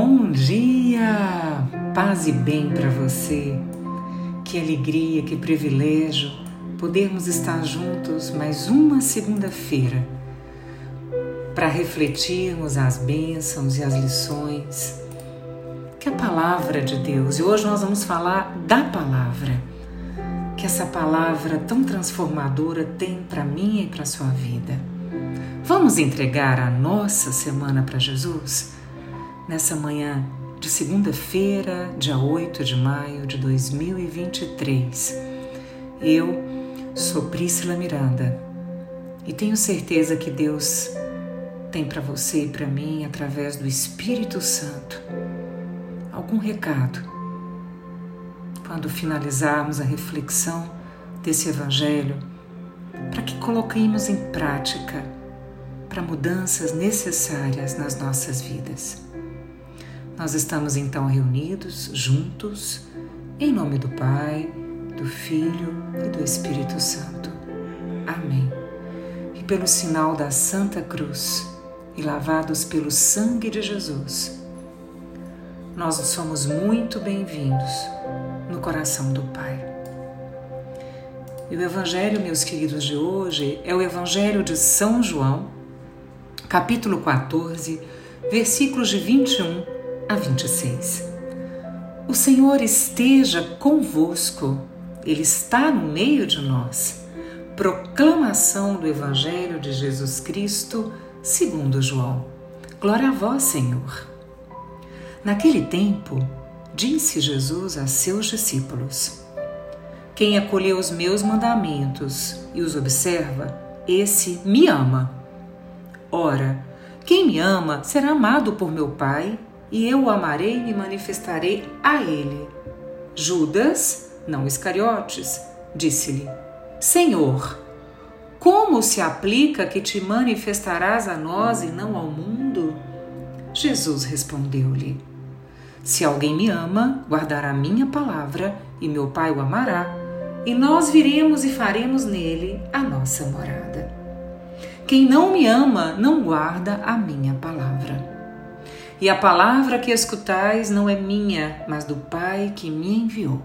Bom dia! Paz e bem para você. Que alegria, que privilégio podermos estar juntos mais uma segunda-feira para refletirmos as bênçãos e as lições que a palavra de Deus, e hoje nós vamos falar da palavra, que essa palavra tão transformadora tem para mim e para a sua vida. Vamos entregar a nossa semana para Jesus? Nessa manhã de segunda-feira, dia 8 de maio de 2023. Eu sou Príscila Miranda e tenho certeza que Deus tem para você e para mim, através do Espírito Santo, algum recado. Quando finalizarmos a reflexão desse Evangelho, para que coloquemos em prática para mudanças necessárias nas nossas vidas. Nós estamos então reunidos, juntos, em nome do Pai, do Filho e do Espírito Santo. Amém. E pelo sinal da Santa Cruz e lavados pelo sangue de Jesus, nós somos muito bem-vindos no coração do Pai. E o Evangelho, meus queridos, de hoje é o Evangelho de São João, capítulo 14, versículos de 21 a 26. O Senhor esteja convosco, Ele está no meio de nós. Proclamação do Evangelho de Jesus Cristo segundo João. Glória a vós, Senhor. Naquele tempo, disse Jesus a seus discípulos: quem acolheu os meus mandamentos e os observa, esse me ama. Ora, quem me ama será amado por meu Pai, e eu o amarei e me manifestarei a ele. Judas, não Iscariotes, disse-lhe: Senhor, como se aplica que te manifestarás a nós e não ao mundo? Jesus respondeu-lhe: se alguém me ama, guardará minha palavra, e meu Pai o amará, e nós viremos e faremos nele a nossa morada. Quem não me ama, não guarda a minha palavra. E a palavra que escutais não é minha, mas do Pai que me enviou.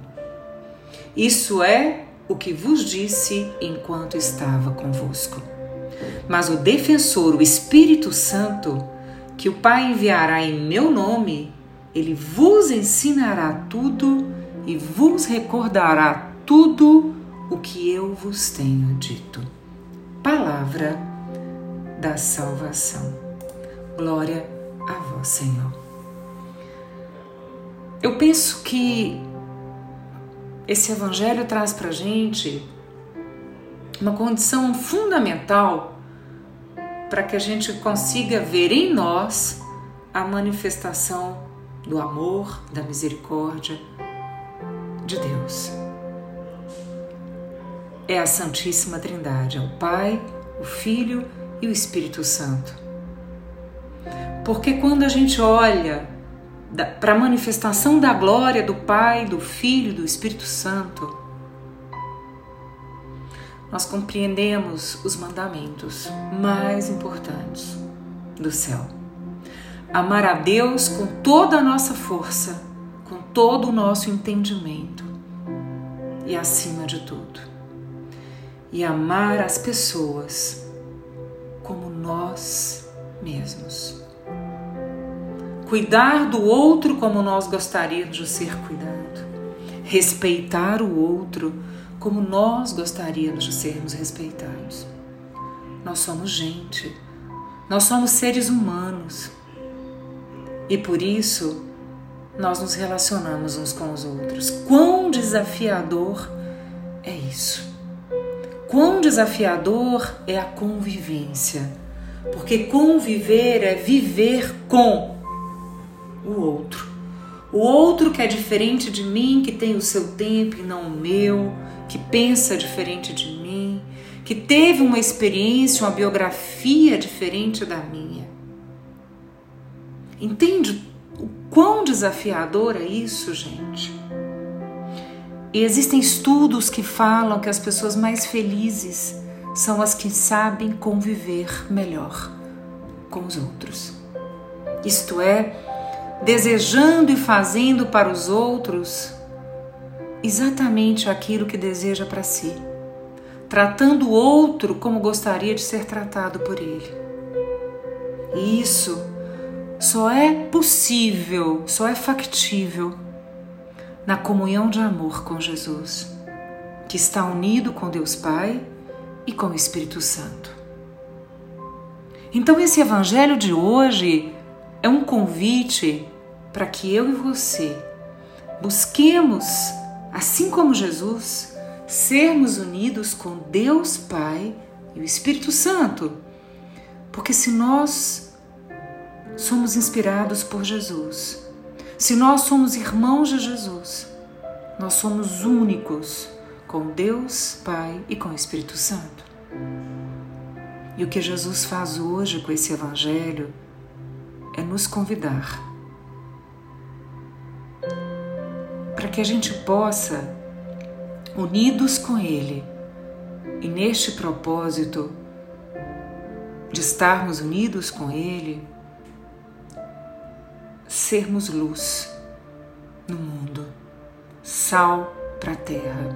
Isso é o que vos disse enquanto estava convosco. Mas o defensor, o Espírito Santo, que o Pai enviará em meu nome, ele vos ensinará tudo e vos recordará tudo o que eu vos tenho dito. Palavra da salvação. Glória a vós, Senhor. Eu penso que esse Evangelho traz para a gente uma condição fundamental para que a gente consiga ver em nós a manifestação do amor, da misericórdia de Deus. É a Santíssima Trindade, é o Pai, o Filho e o Espírito Santo. Porque quando a gente olha para a manifestação da glória do Pai, do Filho e do Espírito Santo, nós compreendemos os mandamentos mais importantes do céu. Amar a Deus com toda a nossa força, com todo o nosso entendimento e acima de tudo. E amar as pessoas como nós mesmos. Cuidar do outro como nós gostaríamos de ser cuidado. Respeitar o outro como nós gostaríamos de sermos respeitados. Nós somos gente. Nós somos seres humanos. E por isso, nós nos relacionamos uns com os outros. Quão desafiador é isso? Quão desafiador é a convivência? Porque conviver é viver com o outro. O outro que é diferente de mim, que tem o seu tempo e não o meu, que pensa diferente de mim, que teve uma experiência, uma biografia diferente da minha. Entende o quão desafiador é isso, gente? E existem estudos que falam que as pessoas mais felizes são as que sabem conviver melhor com os outros. Isto é, desejando e fazendo para os outros exatamente aquilo que deseja para si, tratando o outro como gostaria de ser tratado por ele. E isso só é possível, só é factível na comunhão de amor com Jesus, que está unido com Deus Pai e com o Espírito Santo. Então esse evangelho de hoje é um convite para que eu e você busquemos, assim como Jesus, sermos unidos com Deus Pai e o Espírito Santo, porque se nós somos inspirados por Jesus, se nós somos irmãos de Jesus, nós somos únicos com Deus Pai e com o Espírito Santo. E o que Jesus faz hoje com esse evangelho é nos convidar para que a gente possa, unidos com Ele, e neste propósito de estarmos unidos com Ele, sermos luz no mundo, sal para a terra.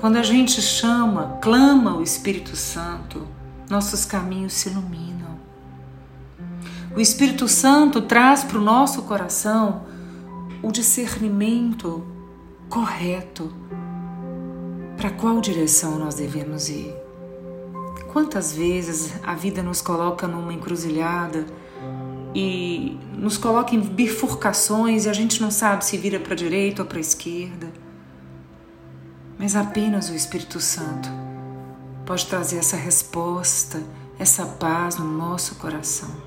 Quando a gente chama, clama o Espírito Santo, nossos caminhos se iluminam. O Espírito Santo traz para o nosso coração o discernimento correto para qual direção nós devemos ir. Quantas vezes a vida nos coloca numa encruzilhada e nos coloca em bifurcações e a gente não sabe se vira para a direita ou para a esquerda. Mas apenas o Espírito Santo pode trazer essa resposta, essa paz no nosso coração.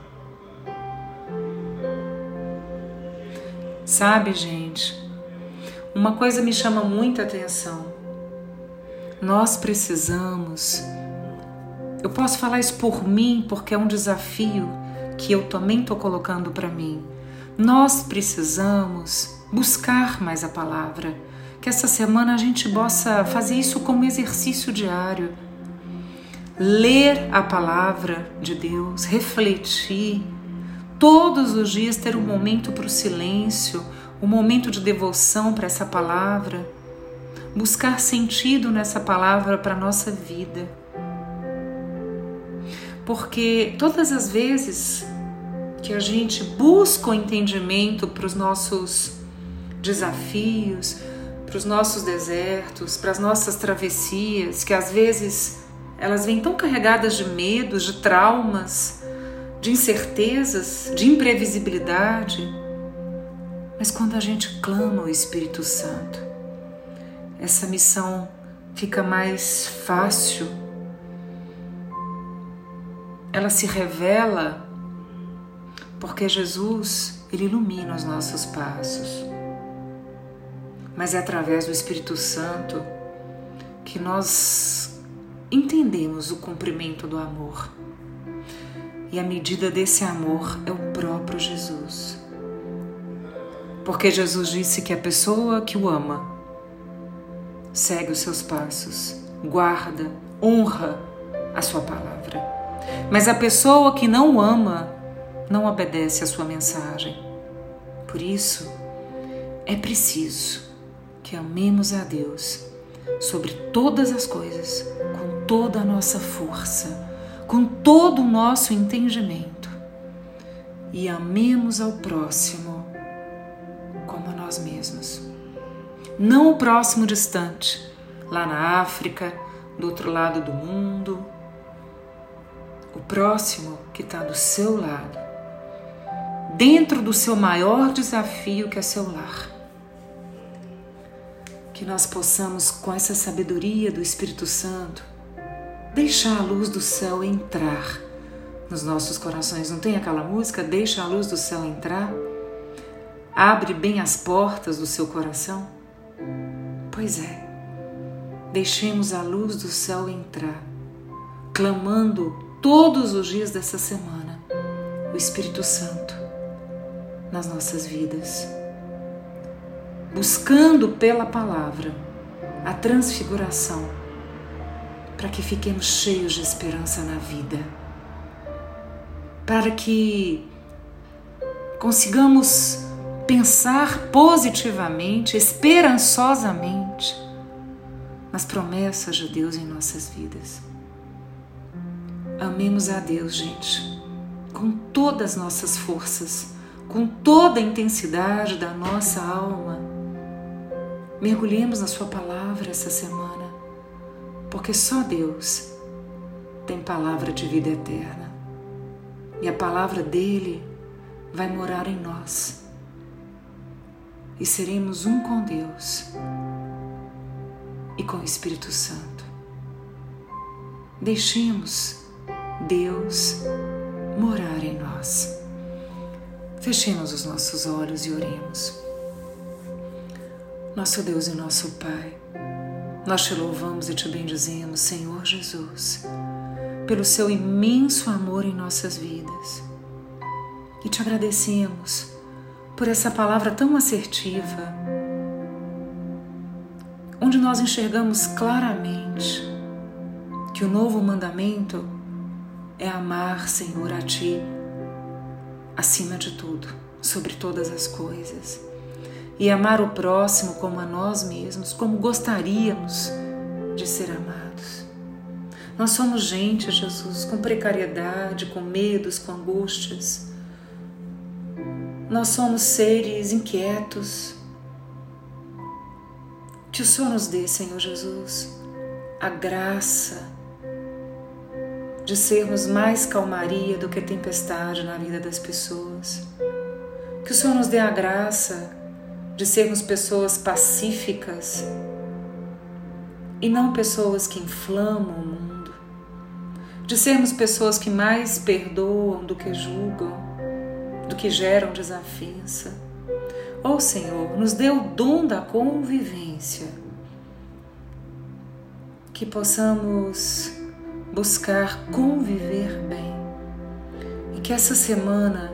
Sabe, gente, uma coisa me chama muita atenção. Nós precisamos... Eu posso falar isso por mim, porque é um desafio que eu também estou colocando para mim. Nós precisamos buscar mais a palavra. Que essa semana a gente possa fazer isso como exercício diário. Ler a palavra de Deus, refletir. Todos os dias ter um momento para o silêncio, um momento de devoção para essa palavra. Buscar sentido nessa palavra para a nossa vida. Porque todas as vezes que a gente busca o entendimento para os nossos desafios, para os nossos desertos, para as nossas travessias, que às vezes elas vêm tão carregadas de medos, de traumas, de incertezas, de imprevisibilidade, mas quando a gente clama o Espírito Santo, essa missão fica mais fácil. Ela se revela porque Jesus, ele ilumina os nossos passos. Mas é através do Espírito Santo que nós entendemos o cumprimento do amor. E a medida desse amor é o próprio Jesus. Porque Jesus disse que a pessoa que o ama segue os seus passos, guarda, honra a sua palavra. Mas a pessoa que não o ama não obedece à sua mensagem. Por isso, é preciso que amemos a Deus sobre todas as coisas, com toda a nossa força, com todo o nosso entendimento. E amemos ao próximo como a nós mesmos. Não o próximo distante, lá na África, do outro lado do mundo. O próximo que está do seu lado, dentro do seu maior desafio que é seu lar. Que nós possamos, com essa sabedoria do Espírito Santo, deixar a luz do céu entrar nos nossos corações. Não tem aquela música? Deixa a luz do céu entrar? Abre bem as portas do seu coração? Pois é, deixemos a luz do céu entrar, clamando todos os dias dessa semana, o Espírito Santo nas nossas vidas, buscando pela palavra a transfiguração, para que fiquemos cheios de esperança na vida, para que consigamos pensar positivamente, esperançosamente nas promessas de Deus em nossas vidas. Amemos a Deus, gente, com todas as nossas forças, com toda a intensidade da nossa alma. Mergulhemos na sua palavra essa semana, porque só Deus tem palavra de vida eterna. E a palavra dele vai morar em nós. E seremos um com Deus e com o Espírito Santo. Deixemos Deus morar em nós. Fechemos os nossos olhos e oremos. Nosso Deus e nosso Pai, nós te louvamos e te bendizemos, Senhor Jesus, pelo seu imenso amor em nossas vidas. E te agradecemos por essa palavra tão assertiva, onde nós enxergamos claramente que o novo mandamento é amar, Senhor, a Ti, acima de tudo, sobre todas as coisas, e amar o próximo como a nós mesmos, como gostaríamos de ser amados. Nós somos gente, Jesus, com precariedade, com medos, com angústias. Nós somos seres inquietos. Que o Senhor nos dê, Senhor Jesus, a graça de sermos mais calmaria do que tempestade na vida das pessoas. Que o Senhor nos dê a graça de sermos pessoas pacíficas e não pessoas que inflamam o mundo. De sermos pessoas que mais perdoam do que julgam, do que geram desavença. Ó Senhor, nos dê o dom da convivência. Que possamos buscar conviver bem. E que essa semana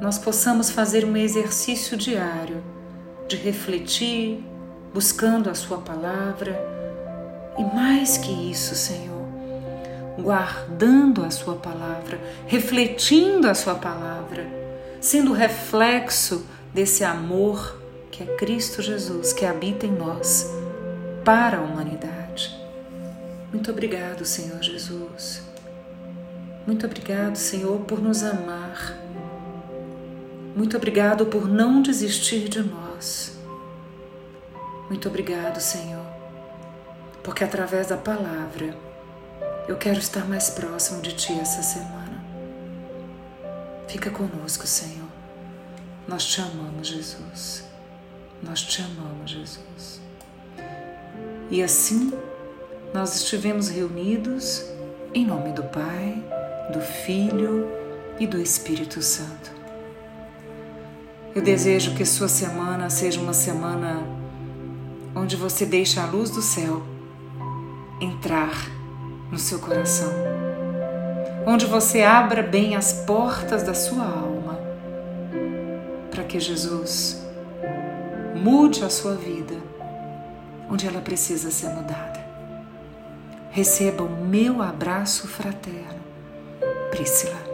nós possamos fazer um exercício diário de refletir, buscando a sua palavra e, mais que isso, Senhor, guardando a sua palavra, refletindo a sua palavra, sendo reflexo desse amor que é Cristo Jesus, que habita em nós para a humanidade. Muito obrigado, Senhor Jesus. Muito obrigado, Senhor, por nos amar. Muito obrigado por não desistir de nós. Muito obrigado, Senhor, porque através da palavra eu quero estar mais próximo de Ti essa semana. Fica conosco, Senhor. Nós te amamos, Jesus. Nós te amamos, Jesus. E assim, nós estivemos reunidos em nome do Pai, do Filho e do Espírito Santo. Eu desejo que sua semana seja uma semana onde você deixa a luz do céu entrar no seu coração, onde você abra bem as portas da sua alma, para que Jesus mude a sua vida onde ela precisa ser mudada. Receba o meu abraço fraterno, Príscila.